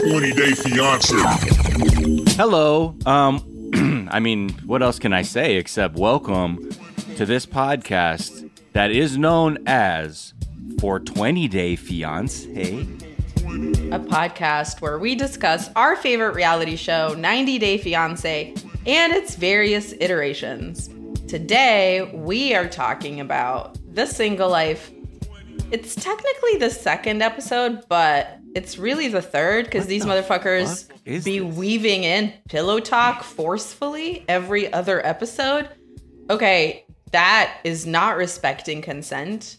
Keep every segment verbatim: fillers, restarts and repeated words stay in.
twenty day fiancé. Hello. Um, I mean, what else can I say except welcome to this podcast that is known as For twenty day fiancé. A podcast where we discuss our favorite reality show, ninety day fiancé, and its various iterations. Today, we are talking about The Single Life. It's technically the second episode, but it's really the third because these the motherfuckers be this? weaving in pillow talk forcefully every other episode. Okay, that is not respecting consent,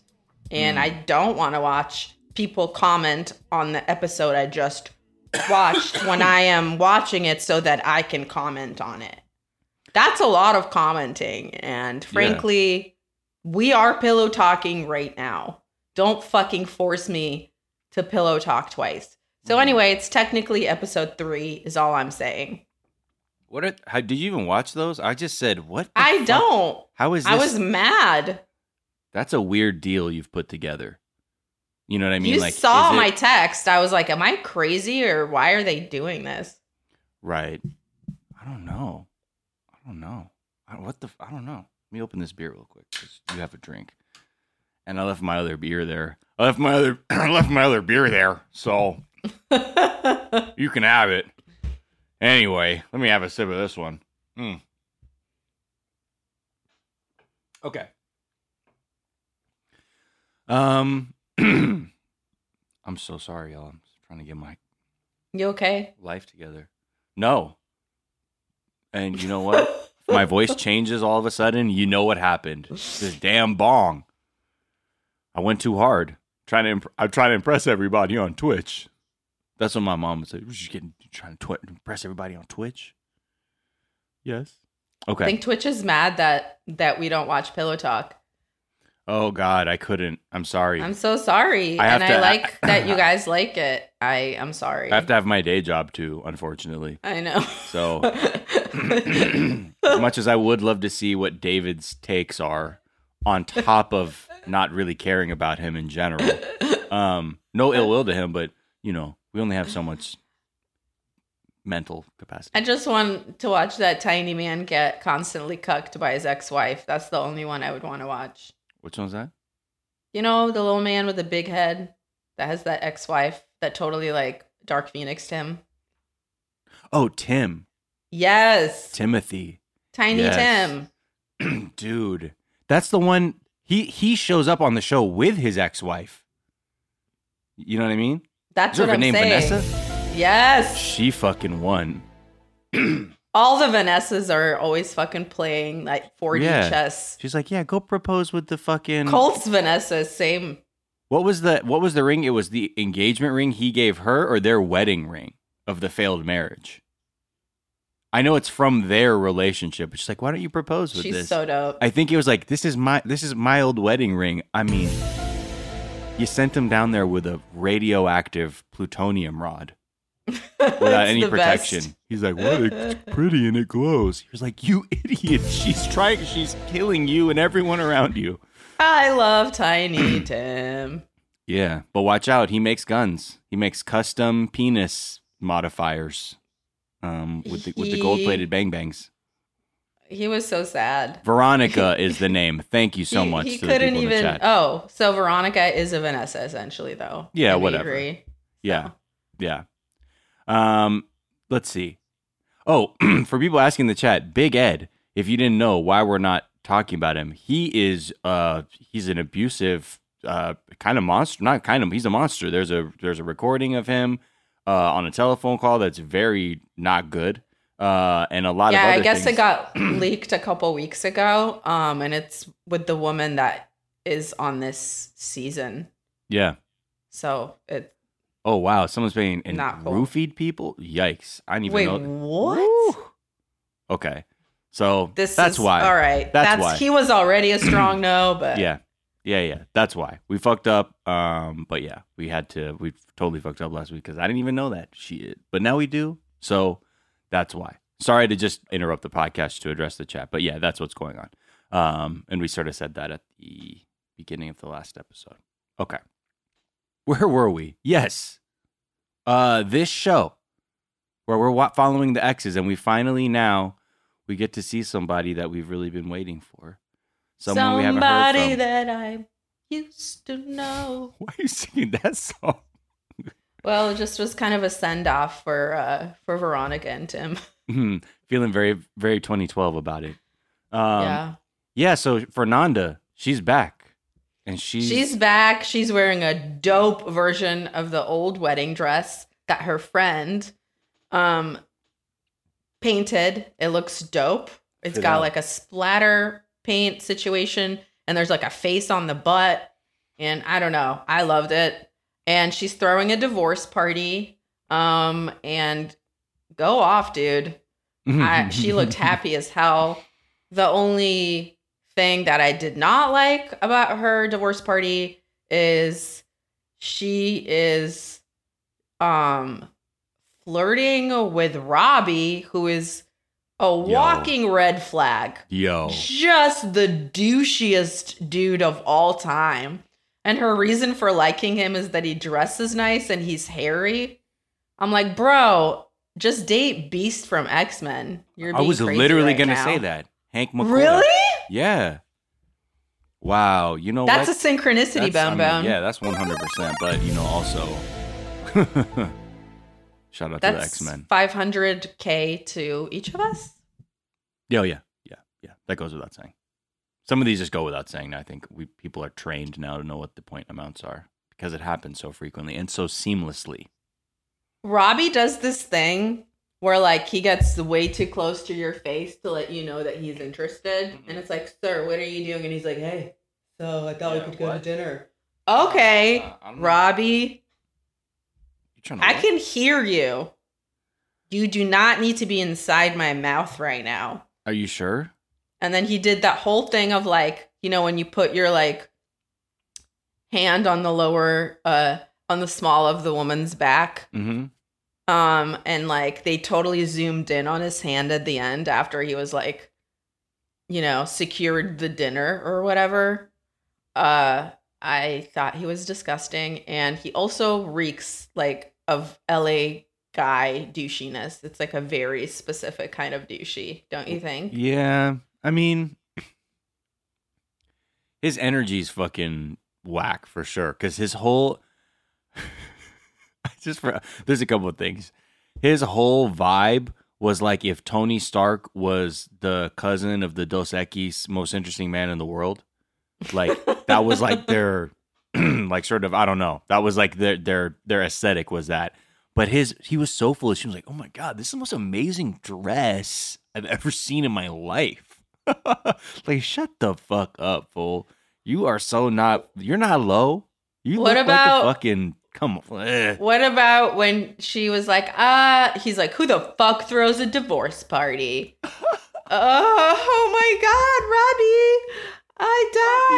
and mm. I don't want to watch people comment on the episode I just watched when I am watching it so that I can comment on it. That's a lot of commenting, and frankly, yeah. we are pillow talking right now. Don't fucking force me to pillow talk twice. So anyway, it's technically episode three is all I'm saying. What? Are, how do you even watch those? I just said, what? I fuck? don't. How is this? I was mad. That's a weird deal you've put together. You know what I mean? You like, saw it... my text. I was like, am I crazy or why are they doing this? Right. I don't know. I don't know. I, what the? F- I don't know. Let me open this beer real quick because you have a drink. And I left my other beer there. I left my other I left my other beer there, so you can have it. Anyway, let me have a sip of this one. Mm. Okay. Um, I'm so sorry, y'all. I'm just trying to get my you okay life together. No. And you know what? My voice changes all of a sudden. You know what happened? This damn bong. I went too hard. Trying to, imp- I'm trying to impress everybody on Twitch. That's what my mom would say. We're just getting trying to tw- impress everybody on Twitch. Yes. Okay. I think Twitch is mad that that we don't watch Pillow Talk. Oh God, I couldn't. I'm sorry. I'm so sorry, I and to, I like I, that you guys like it. I am sorry. I have to have my day job too, unfortunately. I know. So, as much as I would love to see what David's takes are. On top of not really caring about him in general. Um, no ill will to him, but, you know, we only have so much mental capacity. I just want to watch that tiny man get constantly cucked by his ex-wife. That's the only one I would want to watch. Which one's that? You know, the little man with the big head that has that ex-wife that totally, like, Dark Phoenixed him. Oh, Tim. Yes. Timothy. Tiny yes. Tim. Dude. That's the one, he, he shows up on the show with his ex-wife. You know what I mean? That's Is what I'm saying. Is her name Vanessa? Yes. She fucking won. All the Vanessas are always fucking playing like four D yeah. chess. She's like, yeah, go propose with the fucking... Colt's Vanessa, same. What was the What was the ring? It was the engagement ring he gave her or their wedding ring of the failed marriage. I know it's from their relationship. She's like, why don't you propose with She's this? She's so dope. I think it was like, this is my this is my old wedding ring. I mean, you sent him down there with a radioactive plutonium rod without any protection. Best. He's like, what? It's pretty and it glows. He was like, you idiot. She's trying. She's killing you and everyone around you. I love Tiny Tim. Yeah, but watch out. He makes guns. He makes custom penis modifiers. Um, with the he, with the gold-plated bang bangs. He was so sad. Veronica is the name. Thank you so he, much. He to couldn't the even. In the chat. Oh, so Veronica is a Vanessa essentially, though. Yeah, whatever. Agree, yeah, so. yeah. Um, let's see. Oh, for people asking in the chat, Big Ed. If you didn't know why we're not talking about him, he is uh he's an abusive uh kind of monster. Not kind of. He's a monster. There's a there's a recording of him. Uh, on a telephone call that's very not good, uh, and a lot yeah, of other Yeah, I guess things. It got leaked a couple weeks ago, um, and it's with the woman that is on this season. Yeah. So it. Oh, wow. Someone's being and cool. roofied people? Yikes. I didn't even Wait, know. Wait, what? Woo. Okay. So this that's is, why. All right. That's, that's why. He was already a strong no, but. Yeah. Yeah, yeah, that's why we fucked up. Um, but yeah, we had to. We totally fucked up last week because I didn't even know that shit. But now we do, so that's why. Sorry to just interrupt the podcast to address the chat, but yeah, that's what's going on. Um, and we sort of said that at the beginning of the last episode. Okay, where were we? Yes, uh, this show where we're following the exes, and we finally now we get to see somebody that we've really been waiting for. Someone somebody we haven't heard from. Somebody that I used to know. Why are you singing that song? Well, it just was kind of a send-off for uh, for Veronica and Tim. Mm-hmm. Feeling very, very twenty twelve about it. Um, yeah. Yeah, so Fernanda, she's back. and she's... she's back. She's wearing a dope version of the old wedding dress that her friend um, painted. It looks dope. It's Fit got up. like a splatter paint situation, and there's like a face on the butt. And I don't know. I loved it. And she's throwing a divorce party. Um, and go off, dude. I, she looked happy as hell. The only thing that I did not like about her divorce party is she is um, flirting with Robbie, who is a walking Yo. red flag. Yo. Just the douchiest dude of all time. And her reason for liking him is that he dresses nice and he's hairy. I'm like, bro, just date Beast from X-Men. You're I was literally right going to say that. Hank McCoy. Really? Yeah. Wow. You know That's what? a synchronicity, Bone Bone. I mean, yeah, that's one hundred percent. But, you know, also, shout out that's to the X-Men. five hundred K to each of us? Yeah, yeah, yeah, yeah. That goes without saying. Some of these just go without saying. I think we people are trained now to know what the point amounts are because it happens so frequently and so seamlessly. Robbie does this thing where like he gets way too close to your face to let you know that he's interested. Mm-hmm. And it's like, sir, what are you doing? And he's like, hey, so I thought yeah, we could what? go to dinner. Okay, uh, Robbie, I can hear you. You do not need to be inside my mouth right now. Are you sure? And then he did that whole thing of like, you know, when you put your like hand on the lower, uh, on the small of the woman's back. Mm-hmm. Um, and like they totally zoomed in on his hand at the end after he was like, you know, secured the dinner or whatever. Uh, I thought he was disgusting. And he also reeks like of L A guy douchiness. It's like a very specific kind of douchey, don't you think? Yeah. I mean, his energy's fucking whack for sure. Because his whole, just for there's a couple of things. His whole vibe was like if Tony Stark was the cousin of the Dos Equis most interesting man in the world. Like that was like their, like sort of I don't know. That was like their their their aesthetic was that. But his he was so foolish. He was like, oh my god, this is the most amazing dress I've ever seen in my life. Like, shut the fuck up, fool. You are so not, you're not low. You what look about, like a fucking, come on. Eh. What about when she was like, ah, uh, he's like, who the fuck throws a divorce party? Oh, my God, Robbie. I died.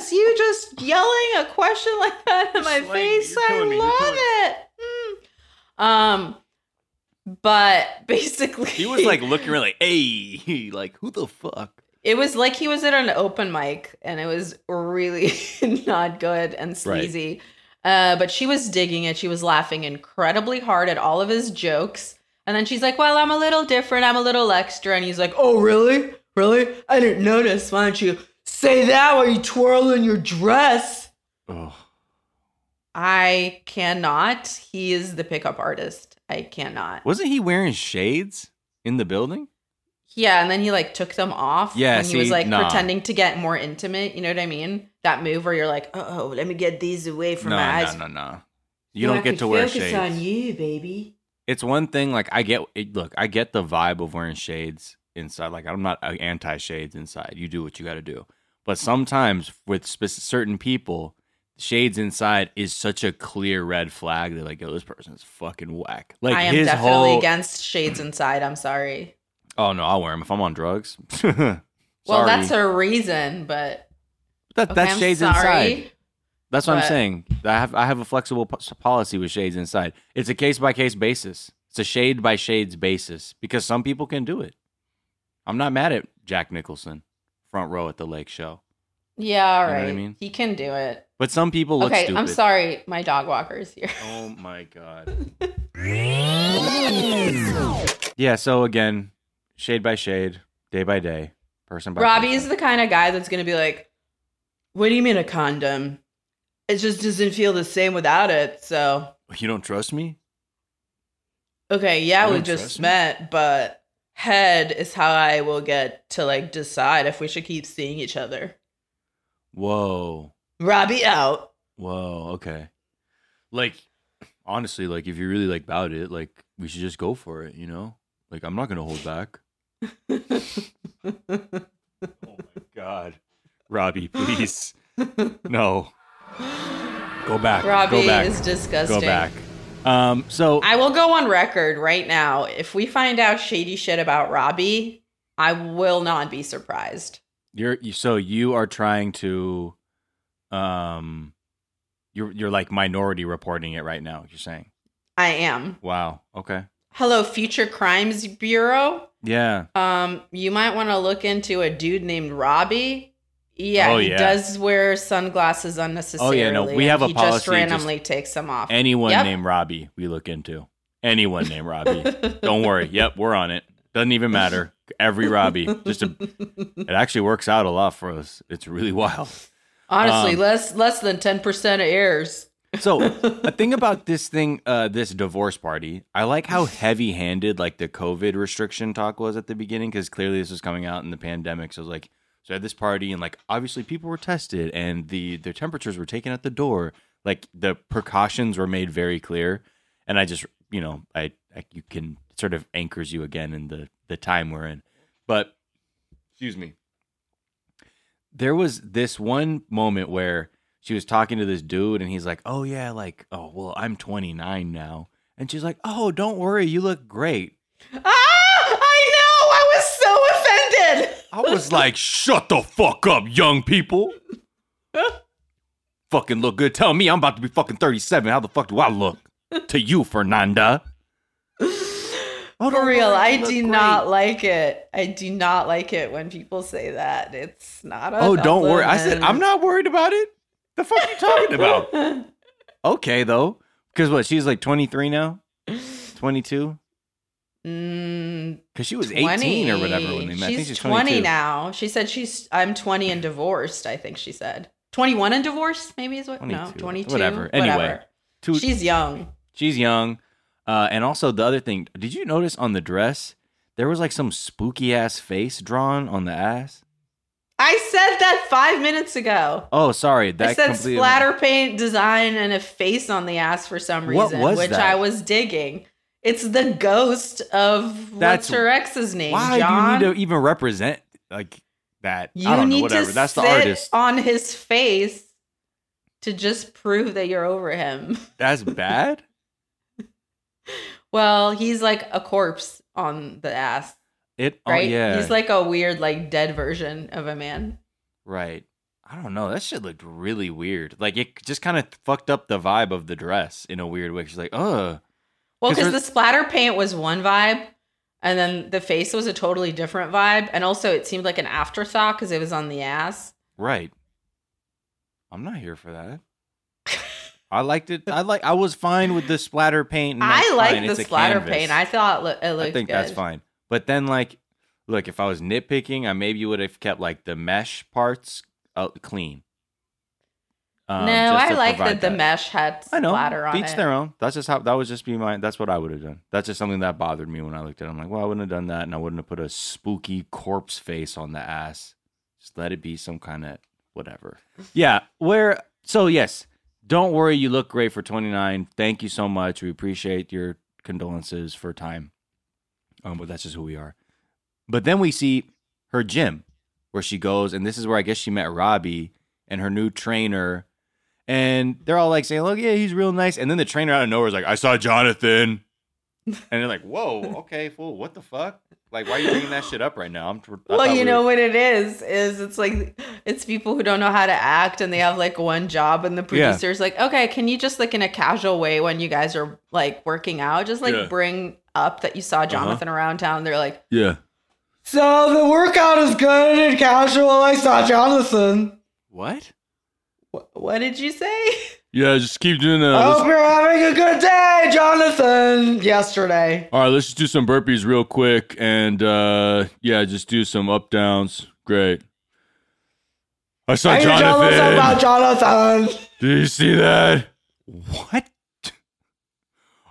Robbie. That's hilarious. You just yelling a question like that in my face. I love it. Mm. Um. But basically, he was like looking really, hey, like who the fuck? It was like he was at an open mic, and it was really not good and sleazy. Right. Uh, but she was digging it. She was laughing incredibly hard at all of his jokes. And then she's like, well, I'm a little different. I'm a little extra. And he's like, oh, really? Really? I didn't notice. Why don't you say that while you twirl in your dress? Oh. I cannot. He is the pickup artist. I cannot. Wasn't he wearing shades in the building? Yeah, and then he like took them off. Yeah, and he see, was like nah. pretending to get more intimate. You know what I mean? That move where you're like, oh, let me get these away from no, my eyes. No, no, no, no. You so don't I get to wear focus shades. Focus on you, baby. It's one thing. Like I get. It, look, I get the vibe of wearing shades inside. Like I'm not anti shades inside. You do what you got to do. But sometimes with sp- certain people. Shades inside is such a clear red flag. They're like, yo, this person's fucking whack. Like I am his definitely whole... against shades inside. I'm sorry. Oh, no, I'll wear them if I'm on drugs. Well, that's her reason, but... That, okay, that's I'm shades sorry, inside. That's what but... I'm saying. I have I have a flexible po- policy with shades inside. It's a case-by-case basis. It's a shade-by-shades basis because some people can do it. I'm not mad at Jack Nicholson, front row at the Lake Show. Yeah, all right. You know what I mean? He can do it. But some people look okay, stupid. Okay, I'm sorry. My dog walker is here. Oh, my God. Yeah, so again, shade by shade, day by day, person by Robbie person. Robbie's the kind of guy that's going to be like, what do you mean a condom? It just doesn't feel the same without it, so. You don't trust me? Okay, yeah, we just met, me? But head is how I will get to, like, decide if we should keep seeing each other. Whoa. Robbie out. Whoa, okay. Like, honestly, like, if you really, like, about it, like, we should just go for it, you know? Like, I'm not going to hold back. Oh, my God. Robbie, please. No. Go back. Robbie go back. Is disgusting. Go back. Um, so I will go on record right now. If we find out shady shit about Robbie, I will not be surprised. You're so you are trying to... Um, you're you're like minority reporting it right now. You're saying I am. Wow. Okay. Hello, Future Crimes Bureau. Yeah. Um, you might want to look into a dude named Robbie. Yeah, oh, he yeah. does wear sunglasses unnecessarily. Oh yeah, no, we have a he policy. He just randomly just takes them off. Anyone yep. named Robbie, we look into. Anyone named Robbie. Don't worry. Yep, we're on it. Doesn't even matter. Every Robbie. Just a, it actually works out a lot for us. It's really wild. Honestly, um, less less than ten percent of heirs. So a thing about this thing, uh, this divorce party, I like how heavy-handed like the COVID restriction talk was at the beginning, because clearly this was coming out in the pandemic. So like, so at this party, and like obviously people were tested, and the their temperatures were taken at the door. Like the precautions were made very clear, and I just you know I, I you can it sort of anchors you again in the the time we're in. But excuse me. There was this one moment where she was talking to this dude and he's like, oh, yeah, like, oh, well, I'm twenty-nine now. And she's like, oh, don't worry. You look great. Ah, I know. I was so offended. I was like, shut the fuck up, young people. Fucking look good. Tell me I'm about to be fucking thirty-seven. How the fuck do I look to you, Fernanda? Oh, for real, I do not like it. I do not like it when people say that. It's not a... Oh, don't worry. I said, I'm not worried about it. The fuck are you talking about? Okay, though. Because what, she's like twenty-three now? twenty-two? Because she was eighteen or whatever when they met. She's, I think she's twenty now. She said she's, I'm twenty and divorced, I think she said. twenty-one and divorced, maybe is what? twenty-two. No, twenty-two. Whatever. Anyway. Whatever. Two, she's young. She's young. Uh, and also the other thing, did you notice on the dress, there was like some spooky ass face drawn on the ass? I said that five minutes ago. Oh, sorry. That I said completely... splatter paint design and a face on the ass for some reason, what was which that? I was digging. It's the ghost of That's... what's her ex's name, why John? Do you need to even represent like that? You I don't need know, whatever. To That's the artist. On his face to just prove that you're over him. That's bad? Well, he's like a corpse on the ass. It right? Oh, yeah. He's like a weird, like dead version of a man. Right. I don't know. That shit looked really weird. Like it just kind of fucked up the vibe of the dress in a weird way. She's like, ugh. Well, because the splatter paint was one vibe, and then the face was a totally different vibe, and also it seemed like an afterthought because it was on the ass. Right. I'm not here for that. I liked it. I like. I was fine with the splatter paint. And I like the splatter canvas. Paint. I thought it looked good. I think good. That's fine. But then, like, look, if I was nitpicking, I maybe would have kept like the mesh parts out clean. Um, no, I like that, that the mesh had splatter I know, on it. Each their own. That's just how. That was just be my. That's what I would have done. That's just something that bothered me when I looked at it. I'm like, well, I wouldn't have done that, and I wouldn't have put a spooky corpse face on the ass. Just let it be some kind of whatever. Yeah. Where. So yes. Don't worry, you look great for twenty-nine. Thank you so much. We appreciate your condolences for time. Um, but that's just who we are. But then we see her gym where she goes, and this is where I guess she met Robbie and her new trainer. And they're all like saying, look, yeah, he's real nice. And then the trainer out of nowhere is like, I saw Jonathan. And they're like, whoa, okay, fool, what the fuck? Like, why are you bringing that shit up right now? I'm, well, you we were... know what it is, is it's like, it's people who don't know how to act and they have like one job and the producer's yeah. like, okay, can you just like in a casual way when you guys are like working out, just like yeah. bring up that you saw Jonathan uh-huh. around town. They're like, yeah. So the workout is good and casual. I saw Jonathan. What? What, what did you say? Yeah, just keep doing that. I hope you're having a good day, Jonathan. Yesterday. All right, let's just do some burpees real quick. And, uh, yeah, just do some up-downs. Great. I saw I Jonathan. About Jonathan. Did you see that? What?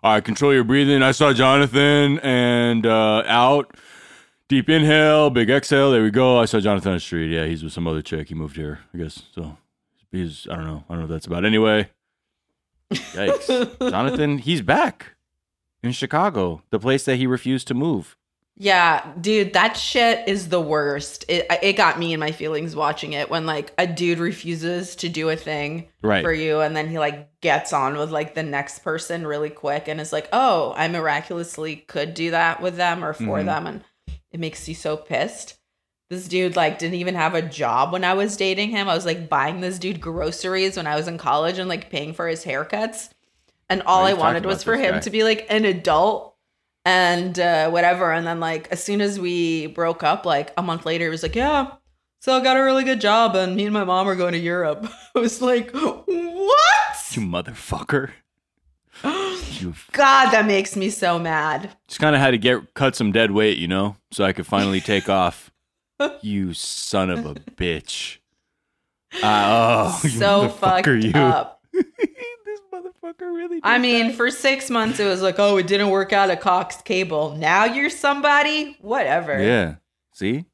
All right, control your breathing. I saw Jonathan and uh, out. Deep inhale, big exhale. There we go. I saw Jonathan on the street. Yeah, he's with some other chick. He moved here, I guess. So he's, I don't know. I don't know what that's about. Anyway, yikes. Jonathan, he's back in Chicago, the place that he refused to move. Yeah, dude, that shit is the worst. It, it got me in my feelings watching it when, like, a dude refuses to do a thing right. for you. And then he, like, gets on with, like, the next person really quick and is like, oh, I miraculously could do that with them or for mm-hmm. them. And it makes you so pissed. This dude, like, didn't even have a job when I was dating him. I was, like, buying this dude groceries when I was in college and, like, paying for his haircuts. And all I wanted was for him guy? to be, like, an adult and uh, whatever. And then, like, as soon as we broke up, like, a month later, he was like, yeah, so I got a really good job and me and my mom are going to Europe. I was like, what? You motherfucker. God, that makes me so mad. Just kind of had to get cut some dead weight, you know, so I could finally take off. You son of a bitch. Uh, oh, so you fucked you. up. This motherfucker really did I mean, that. For six months, it was like, oh, it didn't work out at Cox Cable. Now you're somebody? Whatever. Yeah. See?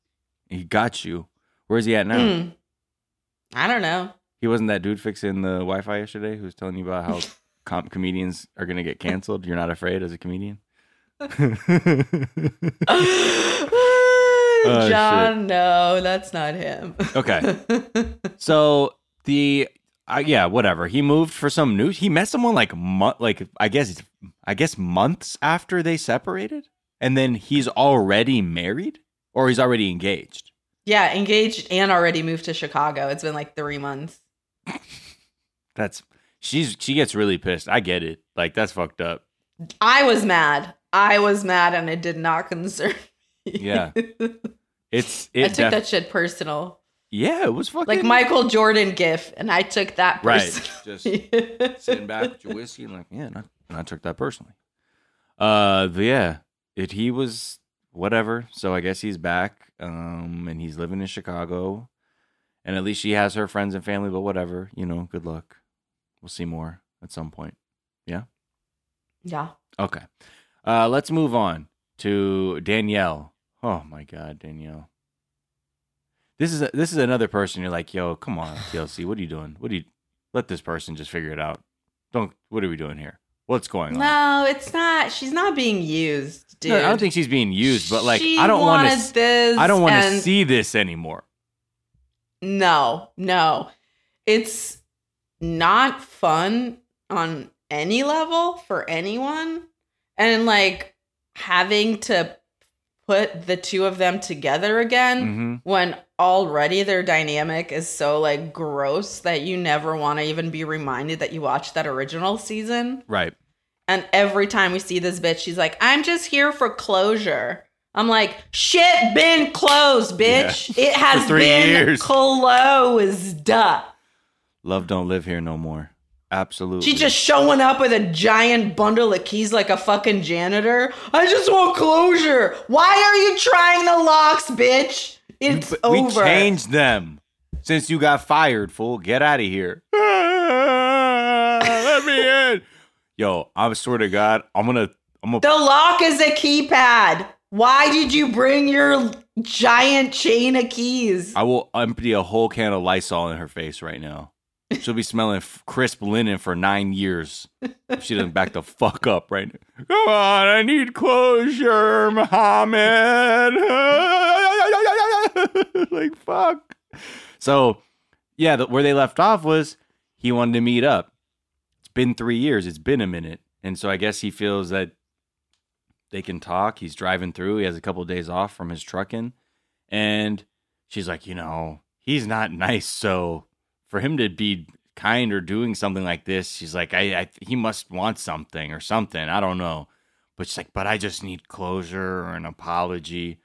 He got you. Where's he at now? Mm. I don't know. He wasn't that dude fixing the Wi-Fi yesterday who was telling you about how... Com- comedians are going to get canceled. You're not afraid as a comedian? oh, John, shit. No, that's not him. Okay. So the, uh, yeah, whatever. He moved for some news. He met someone like, mo- like I guess, it's, I guess months after they separated. And then he's already married or he's already engaged. Yeah, engaged and already moved to Chicago. It's been like three months. That's She's she gets really pissed. I get it. Like, that's fucked up. I was mad. I was mad, and it did not concern me. Yeah, it's. It I took def- that shit personal. Yeah, it was fucking like Michael Jordan gif, and I took that personally. Right. Just sitting back with your whiskey and like, yeah, and I, and I took that personally. Uh, but yeah, it he was whatever. So I guess he's back, um, and he's living in Chicago, and at least she has her friends and family. But whatever, you know, good luck. We'll see more at some point. Yeah? Yeah. Okay. Uh, let's move on to Danielle. Oh, my God, Danielle. This is a, this is another person you're like, yo, come on, T L C. What are you doing? What do you Let this person just figure it out. Don't. What are we doing here? What's going on? No, it's not. She's not being used, dude. No, I don't think she's being used, but like, she I don't want to this I don't want to and... see this anymore. No, no. It's... not fun on any level for anyone. And like having to put the two of them together again mm-hmm. when already their dynamic is so like gross that you never want to even be reminded that you watched that original season. Right. And every time we see this bitch, she's like, I'm just here for closure. I'm like, shit been closed, bitch. Yeah. It has been years. closed. Duh. Love don't live here no more. Absolutely. She's just showing up with a giant bundle of keys like a fucking janitor. I just want closure. Why are you trying the locks, bitch? It's we, over. We changed them since you got fired, fool. Get out of here. Let me in. Yo, I swear to God, I'm gonna. I'm gonna. The lock is a keypad. Why did you bring your giant chain of keys? I will empty a whole can of Lysol in her face right now. She'll be smelling f- crisp linen for nine years. If she doesn't back the fuck up right now. Come on, I need closure, Muhammad. Like, fuck. So, yeah, the, where they left off was he wanted to meet up. It's been three years. It's been a minute. And so I guess he feels that they can talk. He's driving through. He has a couple of days off from his trucking. And she's like, you know, he's not nice, so... for him to be kind or doing something like this, she's like, I, I, he must want something or something. I don't know. But she's like, but I just need closure or an apology.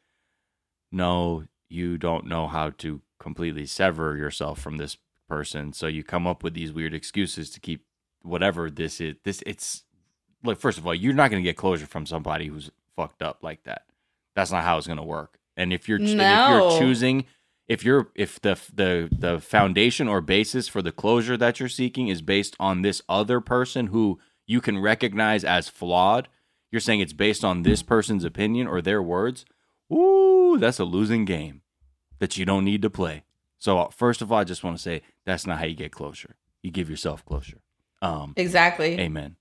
No, you don't know how to completely sever yourself from this person. So you come up with these weird excuses to keep whatever this is. This it's like, first of all, you're not going to get closure from somebody who's fucked up like that. That's not how it's going to work. And if you're, no. if you're choosing, if you're, if the, the, the foundation or basis for the closure that you're seeking is based on this other person who you can recognize as flawed, you're saying it's based on this person's opinion or their words. Ooh, that's a losing game that you don't need to play. So first of all, I just want to say that's not how you get closure. You give yourself closure. Um, exactly. Amen.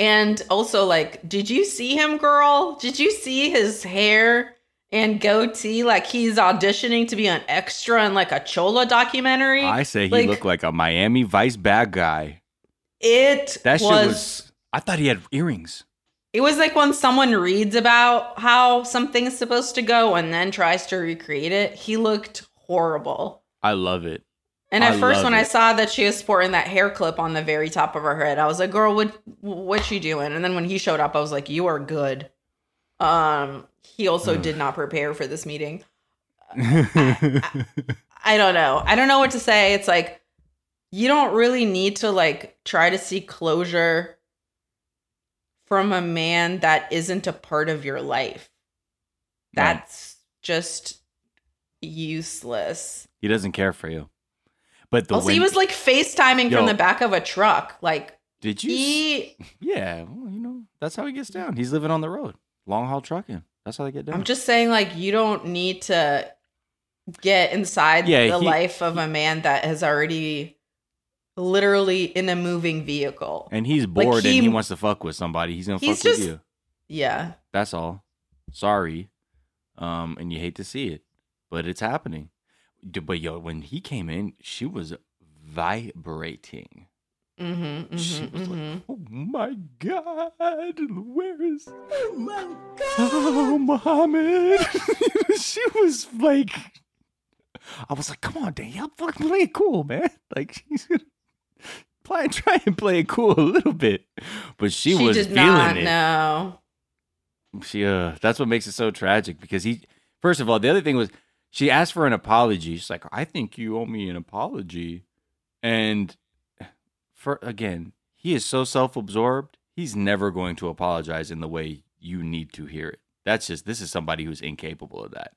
And also, like, did you see him, girl? Did you see his hair and goatee? Like, he's auditioning to be an extra in, like, a Chola documentary. I say he like, looked like a Miami Vice bad guy. It that was, shit was... I thought he had earrings. It was like when someone reads about how something's supposed to go and then tries to recreate it. He looked horrible. I love it. And at I first, when it. I saw that she was sporting that hair clip on the very top of her head, I was like, girl, what what you doing? And then when he showed up, I was like, you are good. Um, he also did not prepare for this meeting. I, I, I don't know. I don't know what to say. It's like, you don't really need to, like, try to seek closure from a man that isn't a part of your life. That's right. Just useless. He doesn't care for you. But the also, wind- he was like FaceTiming Yo, from the back of a truck. Like, did you? He- yeah, well, you know, that's how he gets down. He's living on the road, long haul trucking. That's how they get down. I'm just saying, like, you don't need to get inside yeah, the he, life of he, a man that has already literally in a moving vehicle. And he's bored like he, and he wants to fuck with somebody. He's gonna he's fuck just, with you. Yeah, that's all. Sorry, um, and you hate to see it, but it's happening. But yo, when he came in, she was vibrating. Mm-hmm, mm-hmm, she was mm-hmm. like, "Oh my God, where is? Oh my God, oh Muhammad!" She was like, "I was like, come on, Danielle, fucking play it cool, man. Like, she's gonna play, try and play it cool a little bit." But she, she was did feeling not it. Know. She, uh, that's what makes it so tragic because he. First of all, the other thing was. She asked for an apology. She's like, I think you owe me an apology. And for again, he is so self-absorbed. He's never going to apologize in the way you need to hear it. That's just, this is somebody who's incapable of that.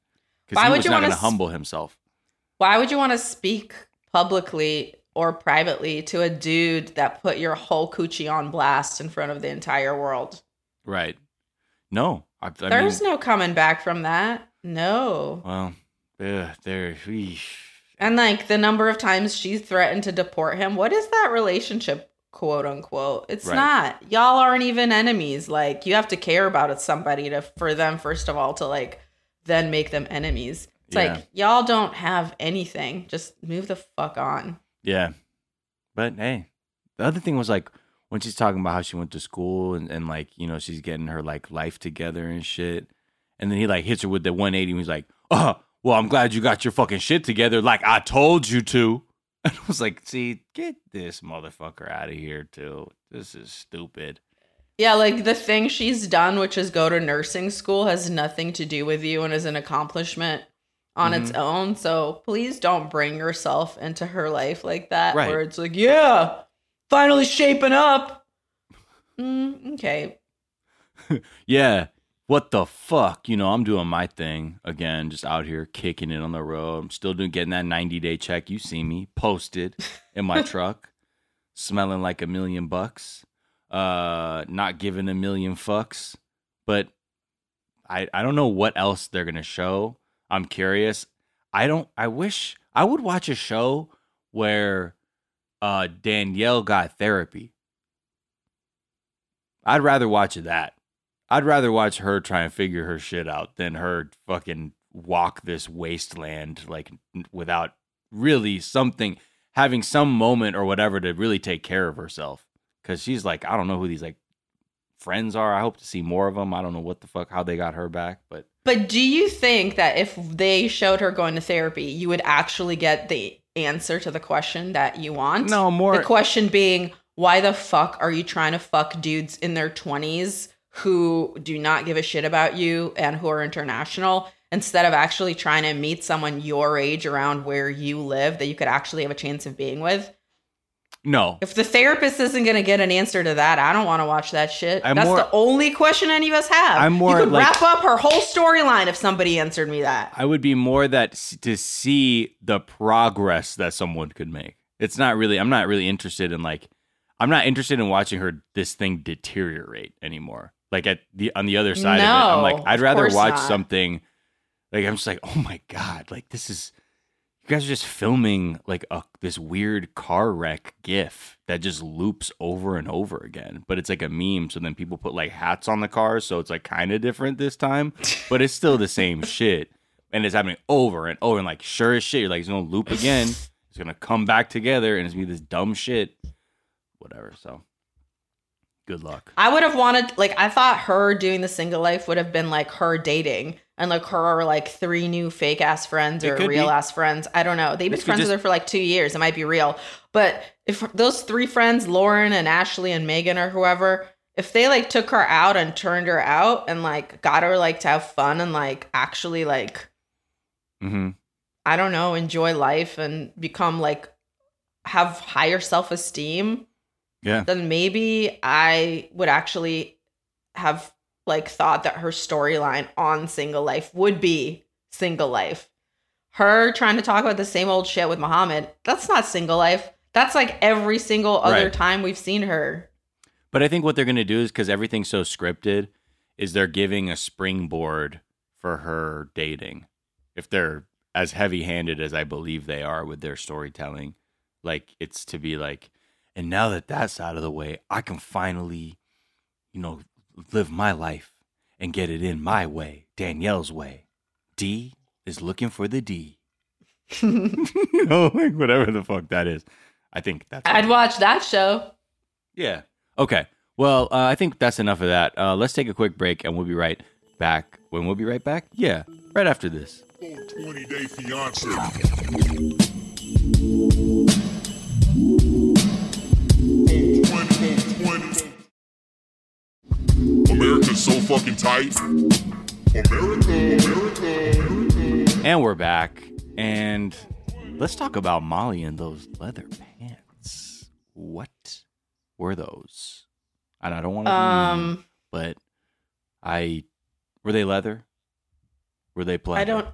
Because he was not going to humble himself. Why would you want to speak publicly or privately to a dude that put your whole coochie on blast in front of the entire world? Right. No. I, I There's mean, no coming back from that. No. Well. Yeah, there. And like the number of times she threatened to deport him. What is that relationship, quote unquote? It's right. not. Y'all aren't even enemies. Like you have to care about it, somebody to for them first of all to like then make them enemies. It's yeah. like y'all don't have anything. Just move the fuck on. Yeah, but hey, the other thing was like when she's talking about how she went to school and, and like you know she's getting her like life together and shit, and then he like hits her with the one eighty. And he's like, oh. Well, I'm glad you got your fucking shit together like I told you to. And I was like, see, get this motherfucker out of here, too. This is stupid. Yeah, like the thing she's done, which is go to nursing school, has nothing to do with you and is an accomplishment on mm-hmm. its own. So please don't bring yourself into her life like that. Right. Where it's like, yeah, finally shaping up. Mm, okay. Yeah. What the fuck? You know, I'm doing my thing again, just out here kicking it on the road. I'm still doing getting that ninety day check. You see me posted in my truck, smelling like a million bucks, uh, not giving a million fucks. But I I don't know what else they're going to show. I'm curious. I don't, I wish, I would watch a show where uh, Danielle got therapy. I'd rather watch that. I'd rather watch her try and figure her shit out than her fucking walk this wasteland like without really something, having some moment or whatever to really take care of herself. Because she's like, I don't know who these like friends are. I hope to see more of them. I don't know what the fuck, how they got her back. But but do you think that if they showed her going to therapy, you would actually get the answer to the question that you want? No, more. The question being, why the fuck are you trying to fuck dudes in their twenties? Who do not give a shit about you and who are international instead of actually trying to meet someone your age around where you live that you could actually have a chance of being with? No. If the therapist isn't going to get an answer to that, I don't want to watch that shit. I'm That's more, the only question any of us have. I'm more you could like, wrap up her whole storyline if somebody answered me that. I would be more that to see the progress that someone could make. It's not really, I'm not really interested in like, I'm not interested in watching her, this thing deteriorate anymore. Like at the, on the other side no, of it, I'm like, I'd rather watch not. something like, I'm just like, oh my God, like this is, you guys are just filming like a, this weird car wreck gif that just loops over and over again, but it's like a meme. So then people put like hats on the cars, so it's like kind of different this time, but it's still the same shit. And it's happening over and over and like sure as shit, you're like, it's gonna loop again. It's gonna come back together and it's gonna be this dumb shit, whatever. So good luck. I would have wanted, like, I thought her doing The Single Life would have been like her dating. And like her, like three new fake ass friends or real be. ass friends. I don't know. They've been friends just... with her for like two years. It might be real. But if those three friends, Lauren and Ashley and Megan or whoever, if they like took her out and turned her out and like got her like to have fun and like actually like, mm-hmm. I don't know, enjoy life and become like have higher self-esteem. Yeah. Then maybe I would actually have like thought that her storyline on Single Life would be Single Life. Her trying to talk about the same old shit with Muhammad, that's not Single Life. That's like every single other right. time we've seen her. But I think what they're going to do is, because everything's so scripted, is they're giving a springboard for her dating. If they're as heavy-handed as I believe they are with their storytelling, like it's to be like, and now that that's out of the way, I can finally, you know, live my life and get it in my way, Danielle's way. D is looking for the D. You know, like whatever the fuck that is. I think that's. I'd watch that show. Yeah. Okay. Well, uh, I think that's enough of that. Uh, let's take a quick break, and we'll be right back. When we'll be right back? Yeah, right after this. twenty Day Fiancé. America's so fucking tight. America, America, America. And we're back. And let's talk about Molly and those leather pants. What were those? And I don't want to, um, mean, but I were they leather? Were they plastic? I don't.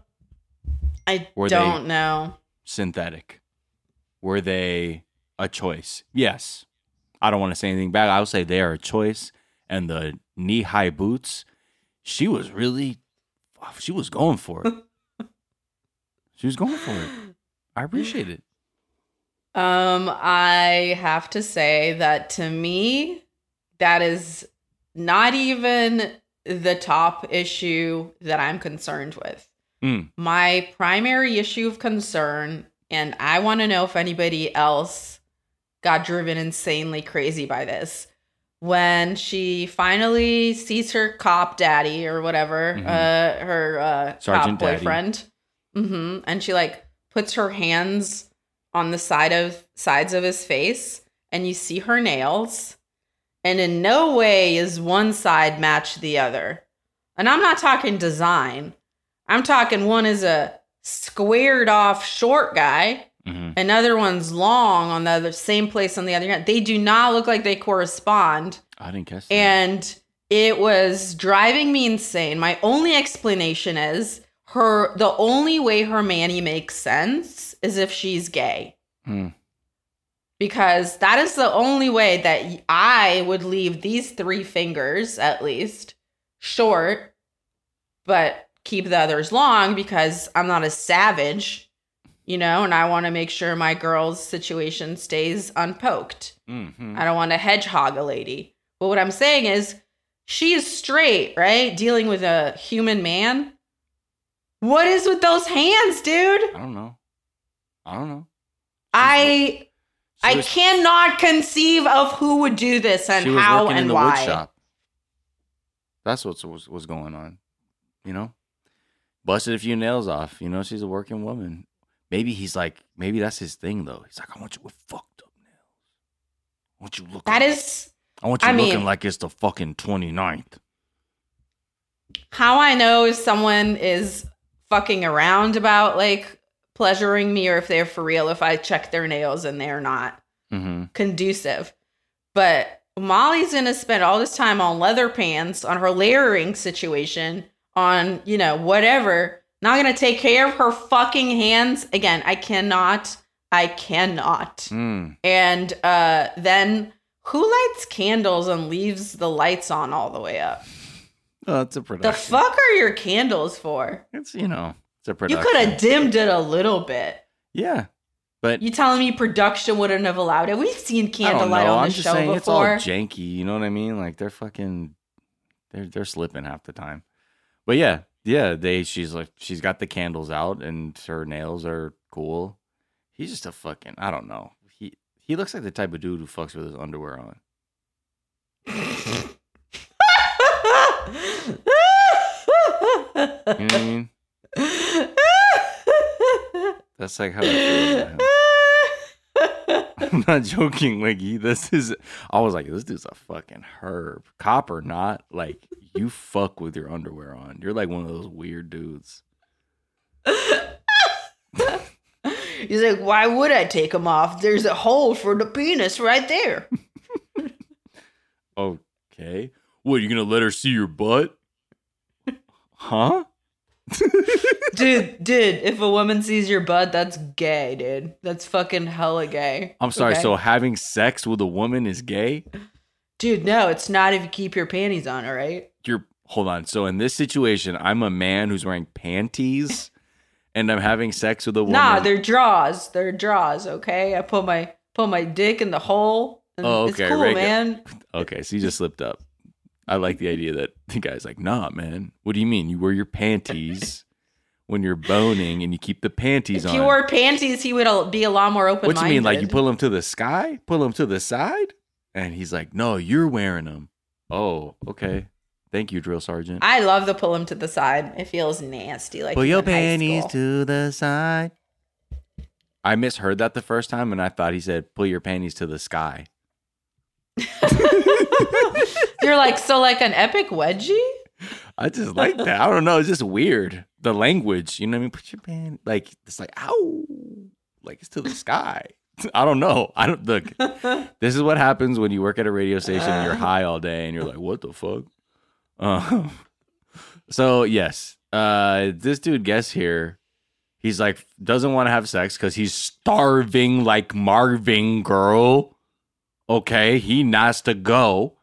I were don't know. Synthetic. Were they a choice? Yes. I don't want to say anything bad. I'll say they are a choice. And the knee-high boots, she was really, she was going for it. She was going for it. I appreciate it. Um, I have to say that to me, that is not even the top issue that I'm concerned with. Mm. My primary issue of concern, and I want to know if anybody else got driven insanely crazy by this, when she finally sees her cop daddy or whatever, mm-hmm. uh, her uh, Sergeant cop boyfriend, mm-hmm. and she like puts her hands on the side of sides of his face, and you see her nails, and in no way is one side match the other. And I'm not talking design. I'm talking one is a squared off short guy. Mm-hmm. Another one's long on the other, same place on the other hand. They do not look like they correspond. I didn't guess that. And it was driving me insane. My only explanation is her. The only way her Manny makes sense is if she's gay. Mm. Because that is the only way that I would leave these three fingers, at least, short, but keep the others long because I'm not a savage. You know, and I want to make sure my girl's situation stays unpoked. Mm-hmm. I don't want to hedgehog a lady. But what I'm saying is, she is straight, right? Dealing with a human man. What is with those hands, dude? I don't know. I don't know. I I was, cannot conceive of who would do this and how and in the why. Woodshop. That's what was, was going on. You know, busted a few nails off. You know, she's a working woman. Maybe he's like, maybe that's his thing, though. He's like, I want you with fucked up nails. I want you looking. That is. I want you I looking mean, like it's the fucking twenty-ninth. How I know if someone is fucking around about like pleasuring me or if they're for real, if I check their nails and they're not mm-hmm. conducive. But Molly's going to spend all this time on leather pants, on her layering situation, on, you know, whatever. Not going to take care of her fucking hands. Again, I cannot. I cannot. Mm. And uh, then who lights candles and leaves the lights on all the way up? Oh, it's a production. The fuck are your candles for? It's, you know, it's a production. You could have dimmed it a little bit. Yeah. But you telling me production wouldn't have allowed it? We've seen candlelight on the show before. It's all janky. You know what I mean? Like they're fucking, they're they're slipping half the time. But yeah, yeah. They she's like she's got the candles out and her nails are cool. He's just a fucking I don't know. He he looks like the type of dude who fucks with his underwear on. You know what I mean? That's like how it feels. I'm not joking, Wiggy. This is, I was like, this dude's a fucking herb. Cop or not, like, you fuck with your underwear on. You're like one of those weird dudes. He's like, why would I take them off? There's a hole for the penis right there. Okay. What, you gonna let her see your butt? Huh? dude, dude, if a woman sees your butt, that's gay, dude. That's fucking hella gay. I'm sorry, okay? So having sex with a woman is gay? Dude, no, it's not if you keep your panties on, all right? You're, hold on. So in this situation, I'm a man who's wearing panties and I'm having sex with a woman. Nah, they're draws. They're draws, okay? I put my put my dick in the hole. And oh, okay. It's cool, right, man. Okay, so you just slipped up. I like the idea that the guy's like, nah, man, what do you mean? You wear your panties when you're boning and you keep the panties on. If you on. wore panties, he would be a lot more open-minded. What do you mean? Like you pull them to the sky? Pull them to the side? And he's like, no, you're wearing them. Oh, okay. Thank you, drill sergeant. I love the pull them to the side. It feels nasty. Like pull your panties to the side. I misheard that the first time and I thought he said, pull your panties to the sky. You're like, so like an epic wedgie? I just like that. I don't know. It's just weird. The language, you know what I mean? Put your pan, like, it's like, ow. Like, it's to the sky. I don't know. I don't, look, this is what happens when you work at a radio station and you're high all day and you're like, what the fuck? Um, so, yes. Uh, this dude guess here, he's like, doesn't want to have sex because he's starving like Marvin, girl. Okay, he nice to go.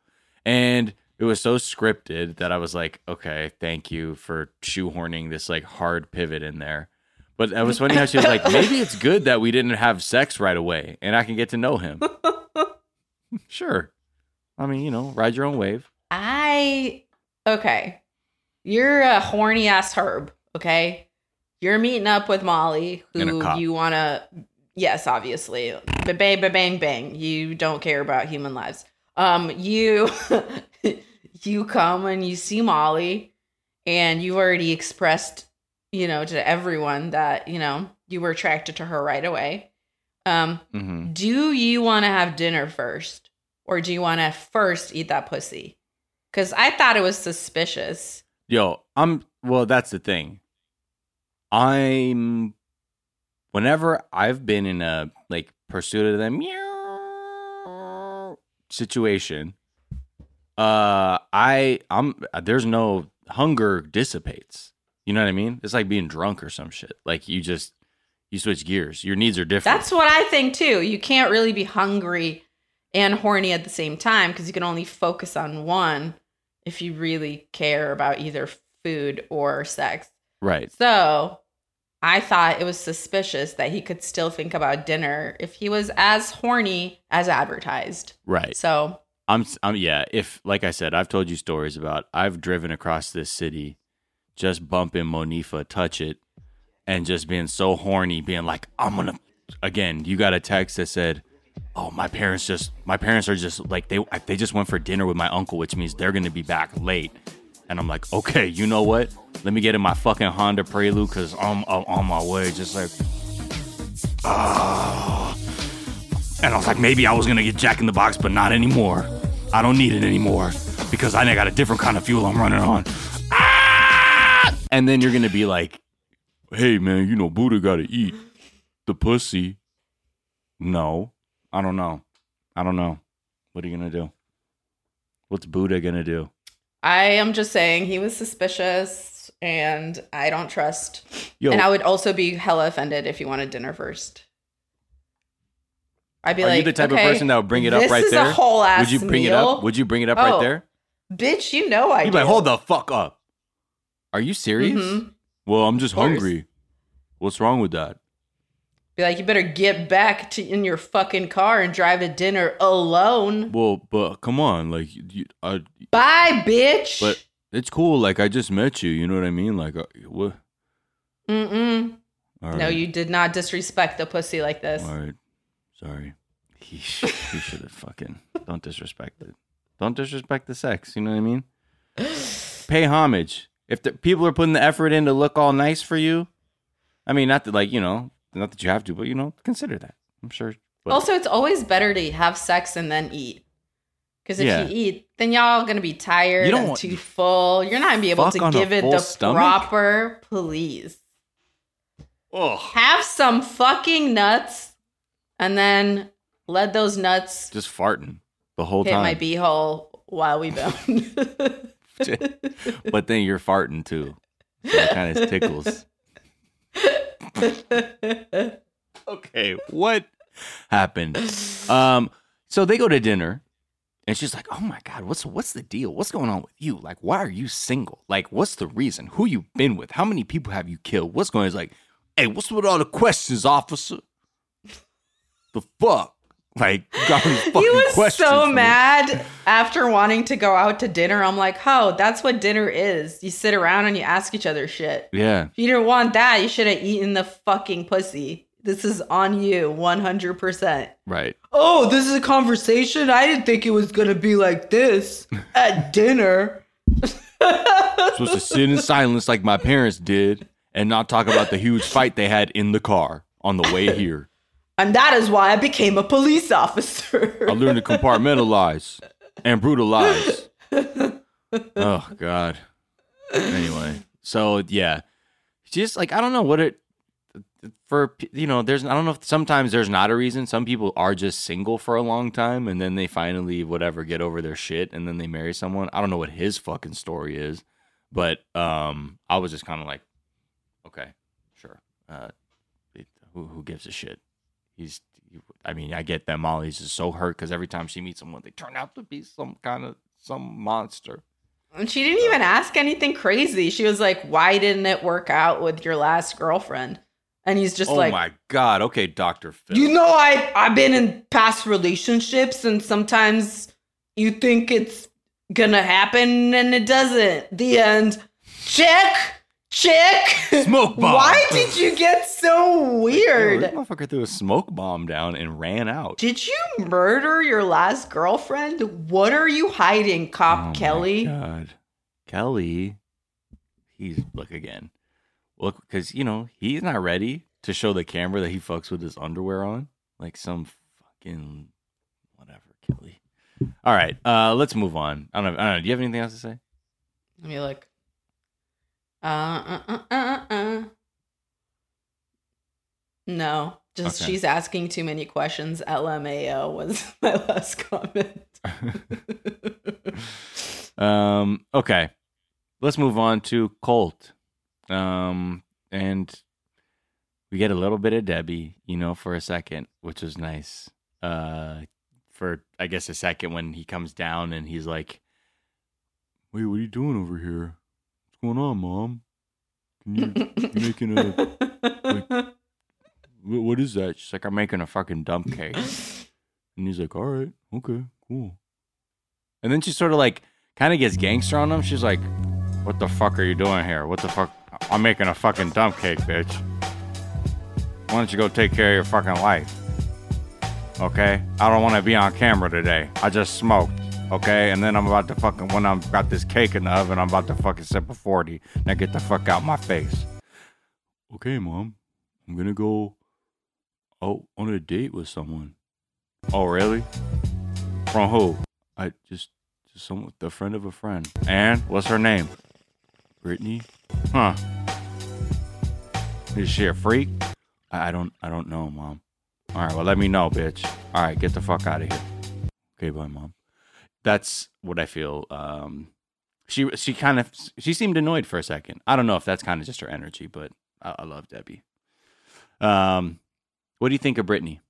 And it was so scripted that I was like, okay, thank you for shoehorning this like hard pivot in there. But it was funny how she was like, maybe it's good that we didn't have sex right away and I can get to know him. Sure. I mean, you know, ride your own wave. I, okay. You're a horny ass herb, okay? You're meeting up with Molly, who you want to... Yes, obviously. Ba-bang, ba-bang, bang. You don't care about human lives. Um, you you come and you see Molly and you've already expressed, you know, to everyone that, you know, you were attracted to her right away. Um, mm-hmm. Do you want to have dinner first or do you want to first eat that pussy? Because I thought it was suspicious. Yo, I'm, well, that's the thing. I'm... Whenever I've been in a like pursuit of the meow situation, uh, I I'm there's no hunger dissipates. You know what I mean? It's like being drunk or some shit. Like you just you switch gears. Your needs are different. That's what I think too. You can't really be hungry and horny at the same time because you can only focus on one if you really care about either food or sex. Right. So. I thought it was suspicious that he could still think about dinner if he was as horny as advertised. Right. So I'm, I'm, yeah. If, like I said, I've told you stories about, I've driven across this city, just bumping Monifa, touch it, and just being so horny, being like, I'm gonna. Again, you got a text that said, "Oh, my parents just, my parents are just like they, they just went for dinner with my uncle, which means they're gonna be back late." And I'm like, okay, you know what? Let me get in my fucking Honda Prelude because I'm, I'm on my way. Just like, ah. Uh. And I was like, maybe I was going to get Jack in the Box, but not anymore. I don't need it anymore because I got a different kind of fuel I'm running on. Ah! And then you're going to be like, hey, man, you know, Buddha got to eat the pussy. No, I don't know. I don't know. What are you going to do? What's Buddha going to do? I am just saying he was suspicious and I don't trust. Yo. And I would also be hella offended if you wanted dinner first. I'd be are like, you the type okay, of person that would bring it up right there? This is a whole ass Would you bring meal? It up? Would you bring it up oh, right there? Bitch, you know I You'd do. You'd be like, hold the fuck up. Are you serious? Mm-hmm. Well, I'm just hungry. What's wrong with that? Be like, you better get back to in your fucking car and drive to dinner alone. Well, but come on, like, you, I, bye, bitch. But it's cool. Like, I just met you. You know what I mean? Like, what? Mm-mm. All right. No, you did not disrespect the pussy like this. All right, sorry. He should, he should have fucking don't disrespect it. Don't disrespect the sex. You know what I mean? Pay homage. If the people are putting the effort in to look all nice for you, I mean, not that like, you know, not that you have to, but, you know, consider that. I'm sure. But. Also, it's always better to have sex and then eat. Because if yeah. you eat, then y'all going to be tired you and too full. You're not going to be able to give it the stomach? Proper please. Ugh. Have some fucking nuts and then let those nuts. Just farting the whole hit time. Hit my beehole while we bone. But then you're farting too, so it kind of tickles. Okay, what happened? Um, so they go to dinner, and she's like, "Oh my god, what's what's the deal? What's going on with you? Like, why are you single? Like, what's the reason? Who you been with? How many people have you killed? What's going on?" He's like, "Hey, what's with all the questions, officer? The fuck." Like, God, he was so mad after wanting to go out to dinner. I'm like, oh, that's what dinner is. You sit around and you ask each other shit. Yeah. If you didn't want that, you should have eaten the fucking pussy. This is on you one hundred percent. Right. Oh, this is a conversation? I didn't think it was going to be like this at dinner. I'm supposed to sit in silence like my parents did and not talk about the huge fight they had in the car on the way here. And that is why I became a police officer. I learned to compartmentalize and brutalize. Oh, God. Anyway. So, yeah. Just like, I don't know what it, for, you know, there's, I don't know if sometimes there's not a reason. Some people are just single for a long time and then they finally, whatever, get over their shit and then they marry someone. I don't know what his fucking story is, but um, I was just kind of like, okay, sure. Uh, who, who gives a shit? He's, I mean, I get that Molly's just so hurt because every time she meets someone, they turn out to be some kind of, some monster. And she didn't even ask anything crazy. She was like, why didn't it work out with your last girlfriend? And he's just oh like, oh my God. Okay, Doctor Phil. You know, I, I've been in past relationships and sometimes you think it's gonna happen and it doesn't. The end. Check. Chick, smoke bomb. Why did you get so weird? That motherfucker threw a smoke bomb down and ran out. Did you murder your last girlfriend? What are you hiding, Cop oh Kelly? My God, Kelly, he's look again, look because you know he's not ready to show the camera that he fucks with his underwear on, like some fucking whatever, Kelly. All right, uh, let's move on. I don't know. I don't know. Do you have anything else to say? Let me look. Uh, uh, uh, uh, uh. No, just okay. She's asking too many questions. L M A O was my last comment. um. Okay, let's move on to Colt. Um, and we get a little bit of Debbie, you know, for a second, which was nice. Uh, for I guess a second when he comes down and he's like, "Wait, what are you doing over here? What's going on, Mom? Can you, you're making a like, what is that?" She's like, "I'm making a fucking dump cake." And he's like, "All right, okay, cool." And then she sort of like kind of gets gangster on him. She's like, "What the fuck are you doing here? What the fuck? I'm making a fucking dump cake, bitch. Why don't you go take care of your fucking life? Okay, I don't want to be on camera today. I just smoked. Okay, and then I'm about to fucking, when I've got this cake in the oven, I'm about to fucking sip a forty. Now get the fuck out my face." "Okay, Mom, I'm gonna go out on a date with someone." "Oh, really? From who?" I just, just someone, the friend of a friend." "And what's her name?" "Brittany." "Huh. Is she a freak? I don't, I don't know, Mom. All right, well, let me know, bitch. All right, get the fuck out of here. Okay, bye, Mom. That's what I feel. Um, she, she kind of, she seemed annoyed for a second. I don't know if that's kind of just her energy, but I, I love Debbie. Um, what do you think of Brittany?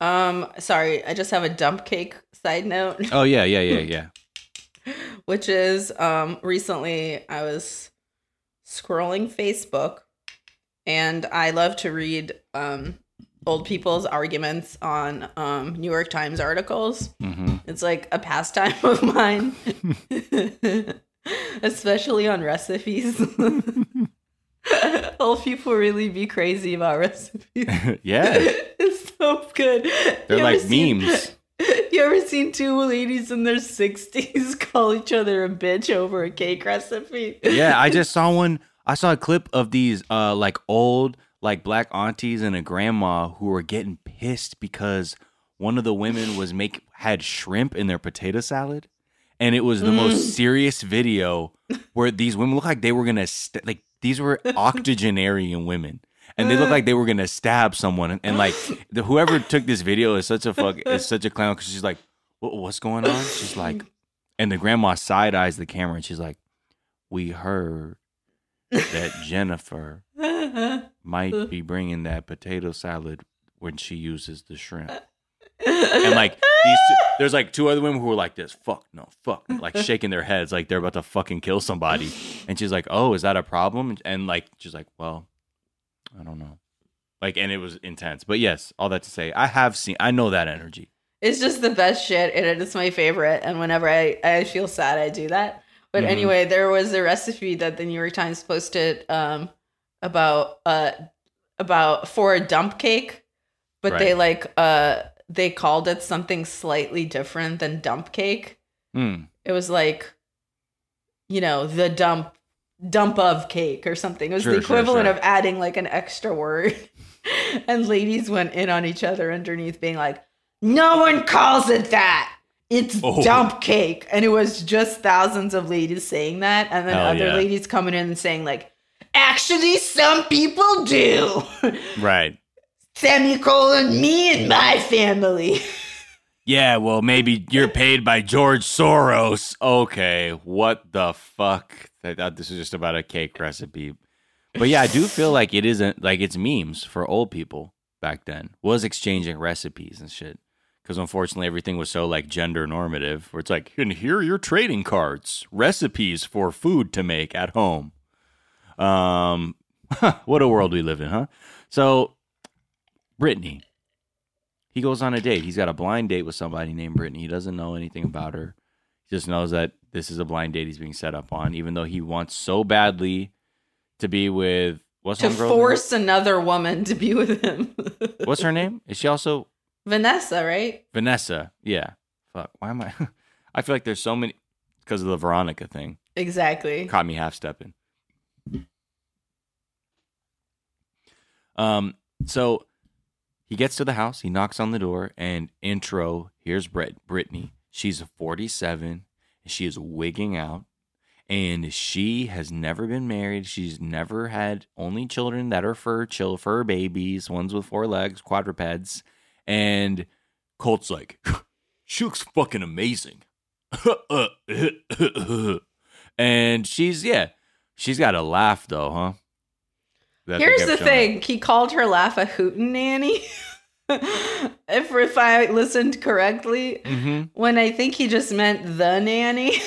Um, sorry, I just have a dump cake side note. Oh yeah, yeah, yeah, yeah. Which is, um, recently I was scrolling Facebook, and I love to read um, old people's arguments on um, New York Times articles. Mm-hmm. It's like a pastime of mine, especially on recipes. Old people really be crazy about recipes. Yeah, it's so good. They're you like seen, memes. You ever seen two ladies in their sixties call each other a bitch over a cake recipe? Yeah, I just saw one. I saw a clip of these uh, like old like black aunties and a grandma who were getting pissed because one of the women was make had shrimp in their potato salad, and it was the mm. most serious video where these women looked like they were gonna st- like these were octogenarian women, and they looked like they were gonna stab someone, and, and like the, whoever took this video is such a fuck is such a clown, because she's like, what, what's going on? She's like, and the grandma side eyes the camera, and she's like, we heard that Jennifer might be bringing that potato salad when she uses the shrimp. And like these two, there's like two other women who were like this, fuck no, fuck no, like shaking their heads like they're about to fucking kill somebody. And she's like, oh, is that a problem? And like she's like, well, I don't know. Like, and it was intense. But yes, all that to say, I have seen, I know that energy. It's just the best shit, and it's my favorite. And whenever I, I feel sad, I do that. But mm-hmm. anyway, there was a recipe that the New York Times posted um, about uh, about for a dump cake, but right. they like uh, they called it something slightly different than dump cake. Mm. It was like, you know, the dump dump of cake or something. It was sure, the equivalent sure, sure. of adding like an extra word. And ladies went in on each other underneath, being like, "No one calls it that. It's oh. dump cake." And it was just thousands of ladies saying that. And then Hell other yeah. ladies coming in and saying like, actually, some people do. Right. Semicolon, me and my family. Yeah, well, maybe you're paid by George Soros. Okay, what the fuck? I thought this was just about a cake recipe. But yeah, I do feel like it isn't, like it's memes for old people back then. Was exchanging recipes and shit. Because unfortunately, everything was so like gender normative, where it's like, and here are your trading cards, recipes for food to make at home. Um, what a world we live in, huh? So, Brittany, he goes on a date. He's got a blind date with somebody named Brittany. He doesn't know anything about her. He just knows that this is a blind date he's being set up on, even though he wants so badly to be with what's her name? To force another woman to be with him. What's her name? Is she also? Vanessa, right? Vanessa, yeah. Fuck, why am I? I feel like there's so many because of the Veronica thing. Exactly. Caught me half-stepping. Um, so he gets to the house, he knocks on the door, and intro, here's Brett, Brittany. She's forty-seven, she is wigging out, and she has never been married. She's never had only children that are fur, chill, fur babies, ones with four legs, quadrupeds. And Colt's like, she looks fucking amazing. And she's, yeah, she's got a laugh though, huh? That Here's the thing. He called her laugh a hootin' nanny. if, if I listened correctly, mm-hmm. when I think he just meant the nanny.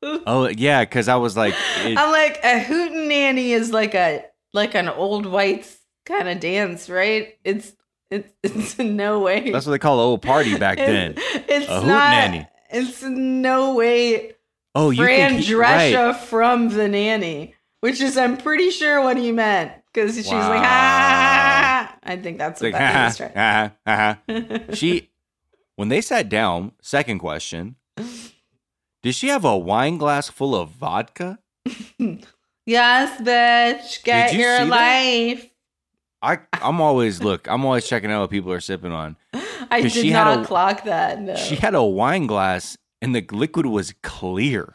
Oh, yeah, because I was like. It... I'm like, a hootin' nanny is like a like an old white kind of dance, right? It's. It's, it's in no way. That's what they call an old party back then. It's, it's a hoot not, nanny. It's in no way oh, Fran you Drescher right. from The Nanny, which is, I'm pretty sure what he meant. Because wow. she's like, ah. I think that's what like, that means, right? Ah, ah, ah. She, when they sat down, second question, did she have a wine glass full of vodka? Yes, bitch. Get you your life. That? I, I'm always, look, I'm always checking out what people are sipping on. I did she not had a, clock that, no. She had a wine glass, and the liquid was clear.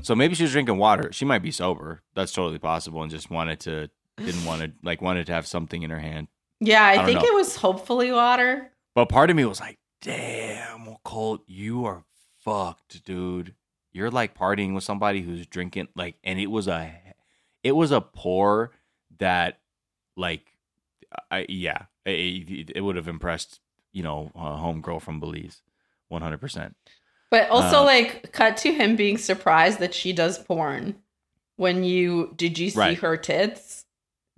So maybe she was drinking water. She might be sober. That's totally possible, and just wanted to didn't want to like wanted to have something in her hand. Yeah, I, I think know. It was hopefully water. But part of me was like, damn, well, Colt, you are fucked, dude. You're like partying with somebody who's drinking like, and it was a, it was a pour that, like, I yeah, it, it would have impressed, you know, a homegirl from Belize, one hundred percent. But also, uh, like, cut to him being surprised that she does porn. When you did you see right. her tits?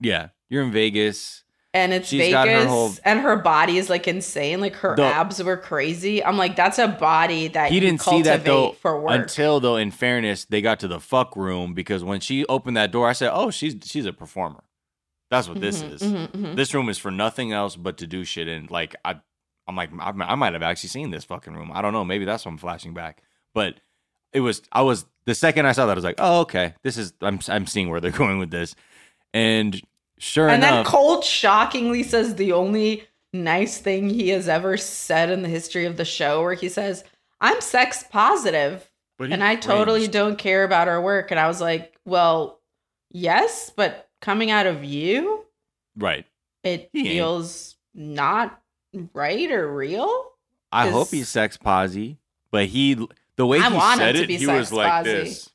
Yeah, you're in Vegas, and it's She's Vegas, got her whole... and her body is like insane. Like her the... abs were crazy. I'm like, that's a body that he you didn't cultivate see that though for work. Until though, in fairness, they got to the fuck room because when she opened that door, I said, "Oh, she's she's a performer." That's what this mm-hmm, is. Mm-hmm, mm-hmm. This room is for nothing else but to do shit. And like, I, I'm like, I, I might have actually seen this fucking room. I don't know. Maybe that's what I'm flashing back. But it was, I was, the second I saw that, I was like, oh, okay. This is, I'm I'm seeing where they're going with this. And sure and enough. And then Colt shockingly says the only nice thing he has ever said in the history of the show, where he says, I'm sex positive. But and I totally don't care about our work. And I was like, well, yes, but coming out of you, right? It he feels ain't. Not right or real. I hope he's sex posy, but he the way I he said it, he was like this.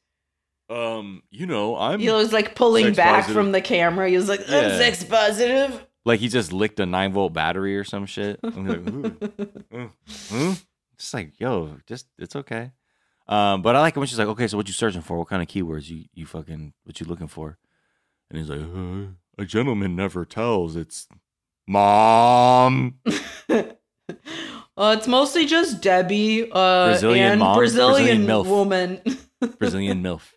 Um, you know, I'm. He was like pulling back positive. From the camera. He was like, yeah. I'm sex positive. Like he just licked a nine volt battery or some shit. I'm like, ooh, ooh. Just like, yo, just it's okay. Um, but I like it when she's like, okay, so what you searching for? What kind of keywords you you fucking what you looking for? And he's like, uh, a gentleman never tells. It's mom. Well, it's mostly just Debbie uh, Brazilian and mom, Brazilian, Brazilian woman. Brazilian MILF.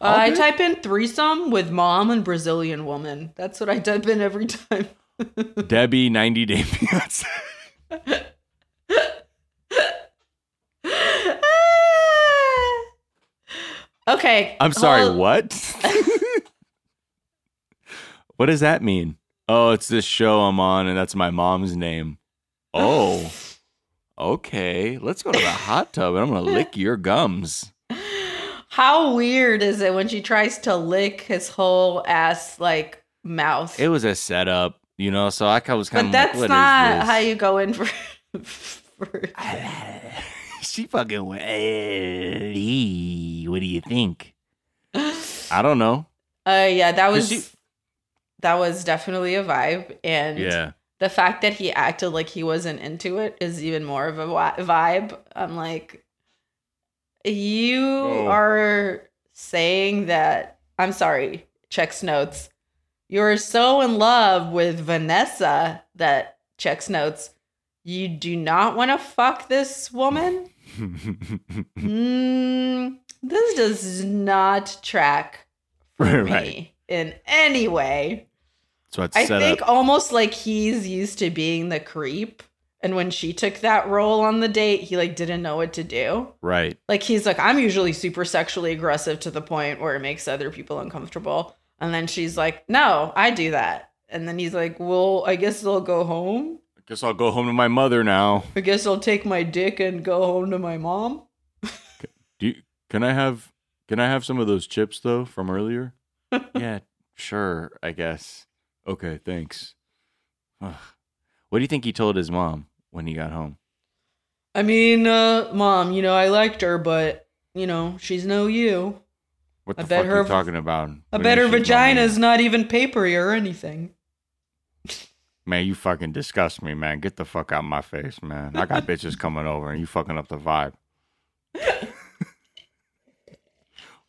Uh, I type in threesome with mom and Brazilian woman. That's what I type in every time. Debbie, ninety Day Fiancé. Okay. I'm sorry, uh, what? What does that mean? Oh, it's this show I'm on, and that's my mom's name. Oh, okay. Let's go to the hot tub, and I'm going to lick your gums. How weird is it when she tries to lick his whole ass, like, mouth? It was a setup, you know, so I was kind of like, what is this? But that's not how you go in for... for she fucking went, hey, what do you think? I don't know. Uh, yeah, that was... That was definitely a vibe. And yeah. the fact that he acted like he wasn't into it is even more of a vibe. I'm like, you oh. are saying that, I'm sorry, checks notes. You're so in love with Vanessa that checks notes. You do not want to fuck this woman. mm, this does not track for right. me in any way. So I think up. Almost like he's used to being the creep. And when she took that role on the date, he like didn't know what to do. Right. Like he's like, I'm usually super sexually aggressive to the point where it makes other people uncomfortable. And then she's like, no, I do that. And then he's like, well, I guess I'll go home. I guess I'll go home to my mother now. I guess I'll take my dick and go home to my mom. do you, can I have can I have some of those chips though from earlier? Yeah, sure, I guess. Okay, thanks. Ugh. What do you think he told his mom when he got home? I mean, uh, mom, you know, I liked her, but, you know, she's no you. What the fuck are you talking about? I bet her vagina is not even papery or anything. Man, you fucking disgust me, man. Get the fuck out my face, man. I got bitches coming over and you fucking up the vibe.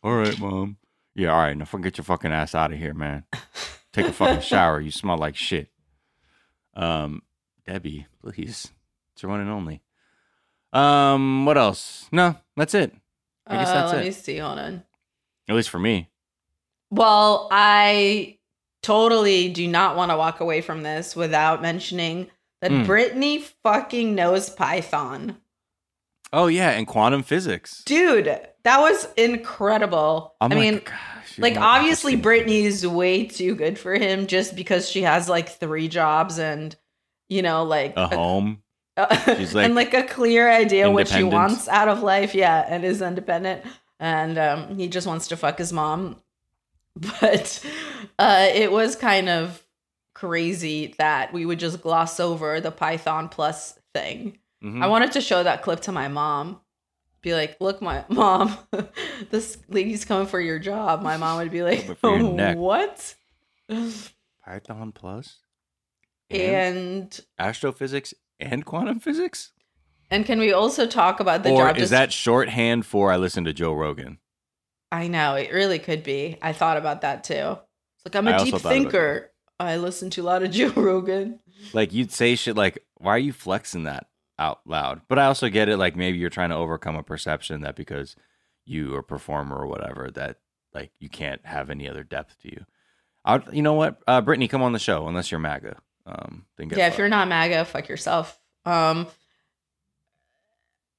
All right, mom. Yeah, all right. Now fucking get your fucking ass out of here, man. Take a fucking shower. You smell like shit. Um, Debbie, please. It's your one and only. Um, what else? No, that's it. I guess uh, that's let it. Let me see. Hold on. At least for me. Well, I totally do not want to walk away from this without mentioning that mm. Brittany fucking knows Python. Oh, yeah, and quantum physics. Dude, that was incredible. I'm I like, mean, gosh, like, obviously, Brittany's way too good for him just because she has, like, three jobs and, you know, like... A, a home. Uh, She's like and, like, a clear idea what she wants out of life. Yeah, and is independent. and um, he just wants to fuck his mom. But uh, it was kind of crazy that we would just gloss over the Python Plus thing. Mm-hmm. I wanted to show that clip to my mom. Be like, look, my mom, this lady's coming for your job. My mom would be like, oh, what? Python Plus? And, and astrophysics and quantum physics? And can we also talk about the or job? Or is that shorthand for I listen to Joe Rogan? I know. It really could be. I thought about that, too. It's like, I'm a I deep thinker. I listen to a lot of Joe Rogan. Like, you'd say shit like, why are you flexing that out loud? But I also get it. Like, maybe you're trying to overcome a perception that because you are a performer or whatever, that, like, you can't have any other depth to you. I'll, you know what? Uh, Brittany, come on the show, unless you're MAGA. Um, then get yeah, fucked. If you're not MAGA, fuck yourself. Um,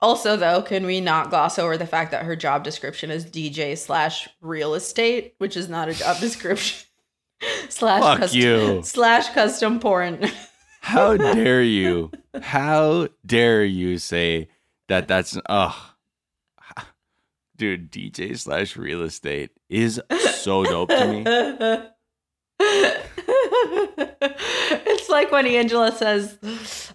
also, though, can we not gloss over the fact that her job description is D J slash real estate, which is not a job description. slash Fuck custom, you. Slash custom porn. How dare you? How dare you say that that's... Oh, dude, D J slash real estate is so dope to me. It's like when Angela says,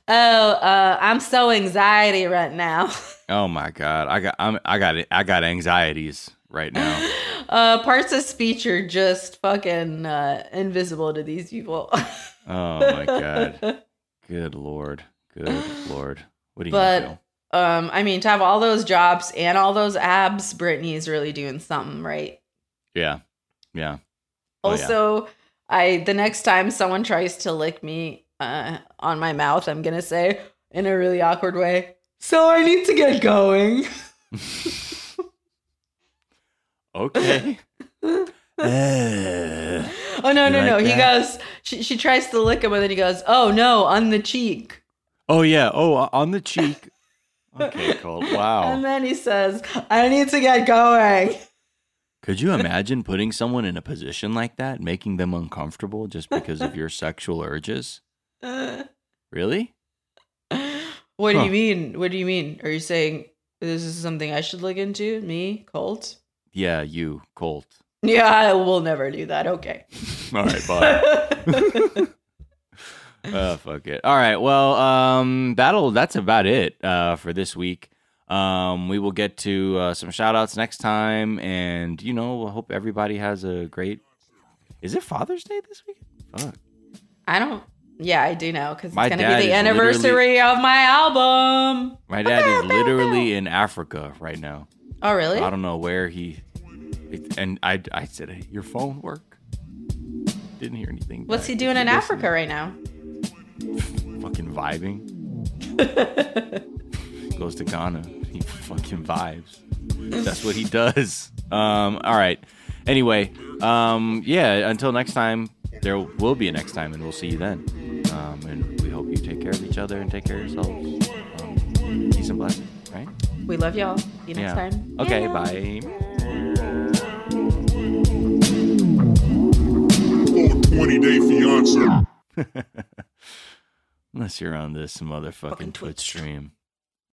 "Oh, uh, I'm so anxiety right now." Oh my God, I got, I'm, I got, I got anxieties right now. Uh, parts of speech are just fucking uh, invisible to these people. Oh my God, good Lord, good Lord, what do you but, feel? Um, I mean, to have all those jobs and all those abs, Brittany is really doing something, right? Yeah, yeah. Oh, also. Yeah. I the next time someone tries to lick me uh, on my mouth, I'm going to say in a really awkward way, so I need to get going. Okay. uh, oh, no, no, like no. That? He goes, she, she tries to lick him, and then he goes, oh, no, on the cheek. Oh, yeah. Oh, on the cheek. Okay, Colt. Wow. And then he says, I need to get going. Could you imagine putting someone in a position like that, making them uncomfortable just because of your sexual urges? Really? What huh. do you mean? What do you mean? Are you saying this is something I should look into? Me, Colt? Yeah, you, Colt. Yeah, I will never do that. Okay. All right, bye. Oh, fuck it. All right, well, um, that'll that's about it uh, for this week. Um, we will get to uh, some shout outs next time, and you know, I hope everybody has a great. Is it Father's Day this week? Fuck. I don't. Yeah, I do know because it's gonna be the anniversary of my album. My dad is literally in Africa right now. Oh really? I don't know where he. And I, I said, hey, your phone work? Didn't hear anything. What's he doing in Africa right now? Fucking vibing. Goes to Ghana. He fucking vibes. That's what he does. Um, all right. Anyway, um, yeah, until next time, there will be a next time, and we'll see you then. Um, and we hope you take care of each other and take care of yourselves. Um, peace and blessings, right? We love y'all. See you next yeah. time. Okay, yeah. Bye. ninety day fiancé. Unless you're on this motherfucking Twitch stream.